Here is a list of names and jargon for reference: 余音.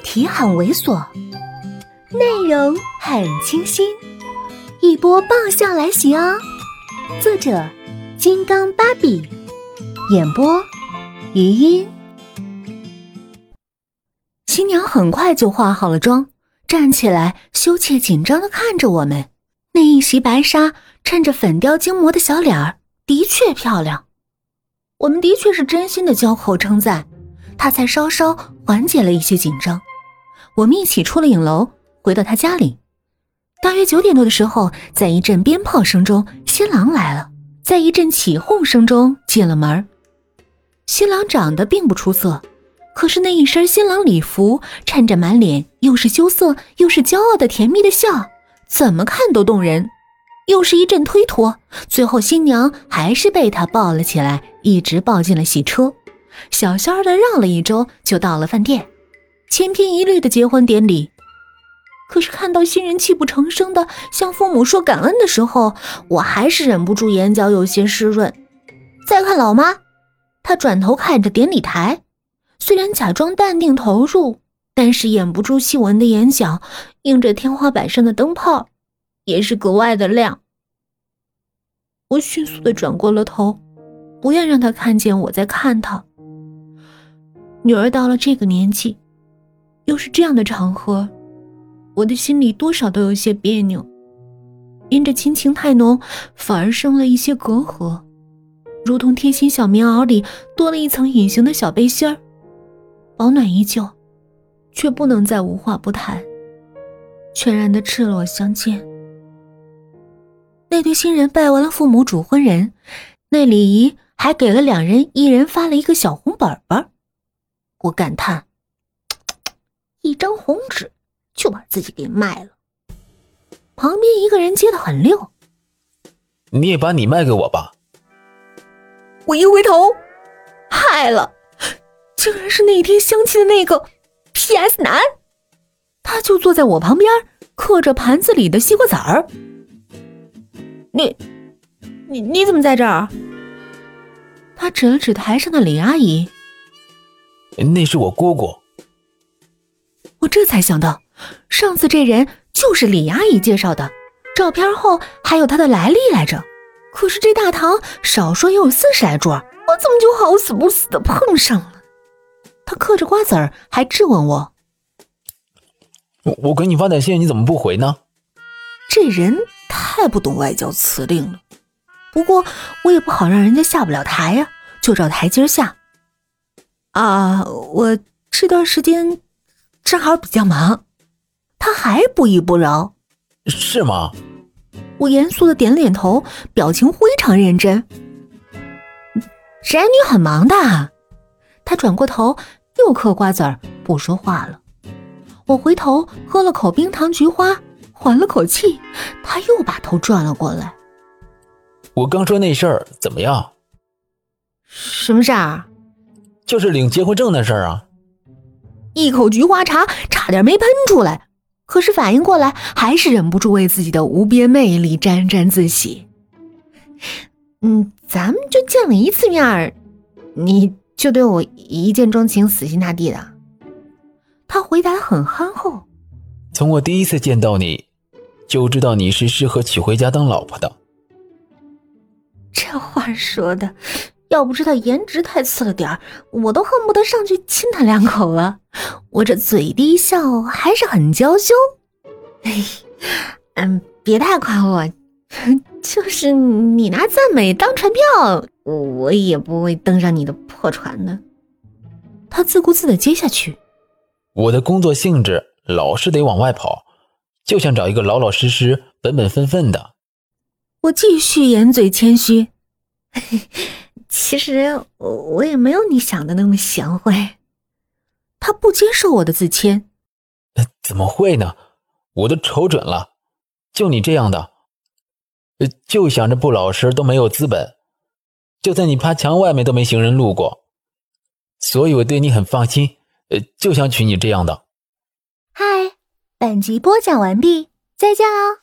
题很猥琐，内容很清新，一波爆笑来袭哦。作者金刚芭比，演播余音。新娘很快就化好了妆，站起来羞怯紧张地看着我们。那一袭白纱衬着粉雕精磨的小脸儿，的确漂亮。我们的确是真心的交口称赞，她才稍稍缓解了一些紧张。我们一起出了影楼，回到她家里。大约9点多的时候，在一阵鞭炮声中，新郎来了，在一阵起哄声中进了门。新郎长得并不出色，可是那一身新郎礼服衬着满脸又是羞涩又是骄傲的甜蜜的笑，怎么看都动人。又是一阵推脱，最后新娘还是被他抱了起来，一直抱进了洗车。小小的绕了一周就到了饭店，千篇一律的结婚典礼。可是看到新人泣不成声的向父母说感恩的时候，我还是忍不住眼角有些湿润。再看老妈，她转头看着典礼台，虽然假装淡定投入，但是掩不住细纹的眼角，映着天花板上的灯泡，也是格外的亮。我迅速地转过了头，不愿让她看见我在看她。女儿到了这个年纪，又是这样的场合，我的心里多少都有些别扭，因着亲情太浓，反而生了一些隔阂，如同贴心小棉袄里多了一层隐形的小背心儿。保暖依旧，却不能再无话不谈，全然的赤裸相见。那对新人拜完了父母主婚人，那礼仪还给了两人一人发了一个小红本本。我感叹，一张红纸就把自己给卖了。旁边一个人接得很溜，你也把你卖给我吧。我一回头，害了，竟然是那天相亲的那个 PS 男，他就坐在我旁边，嗑着盘子里的西瓜籽儿。你怎么在这儿？他指了指台上的李阿姨，那是我姑姑。我这才想到，上次这人就是李阿姨介绍的，照片后还有她的来历来着。可是这大堂少说也有40来桌，我怎么就好死不死的碰上了？他嗑着瓜子儿还质问我，我给你发短信你怎么不回呢？这人太不懂外交辞令了，不过我也不好让人家下不了台呀，就找台阶下。我这段时间正好比较忙。他还不依不饶。是吗？我严肃的点了点头，表情非常认真。宅女很忙的。他转过头又嗑瓜子儿不说话了。我回头喝了口冰糖菊花，缓了口气，他又把头转了过来。我刚说那事儿怎么样？什么事儿？就是领结婚证那事儿啊。一口菊花茶差点没喷出来，可是反应过来，还是忍不住为自己的无边魅力沾沾自喜。咱们就见了一次面，你就对我一见钟情死心塌地的？他回答很憨厚。从我第一次见到你，就知道你是适合娶回家当老婆的。这话说的，要不是他颜值太次了点儿，我都恨不得上去亲他2口了。我这嘴低笑还是很娇羞。别太夸我，就是你拿赞美当船票，我也不会登上你的破船的。他自顾自地接下去，我的工作性质老是得往外跑，就想找一个老老实实本本分分的。我继续掩嘴谦虚。其实我也没有你想的那么贤惠。他不接受我的自谦。怎么会呢？我都瞅准了，就你这样的，就想着不老实都没有资本，就在你趴墙外面都没行人路过，所以我对你很放心，就想娶你这样的。嗨，本集播讲完毕，再见哦。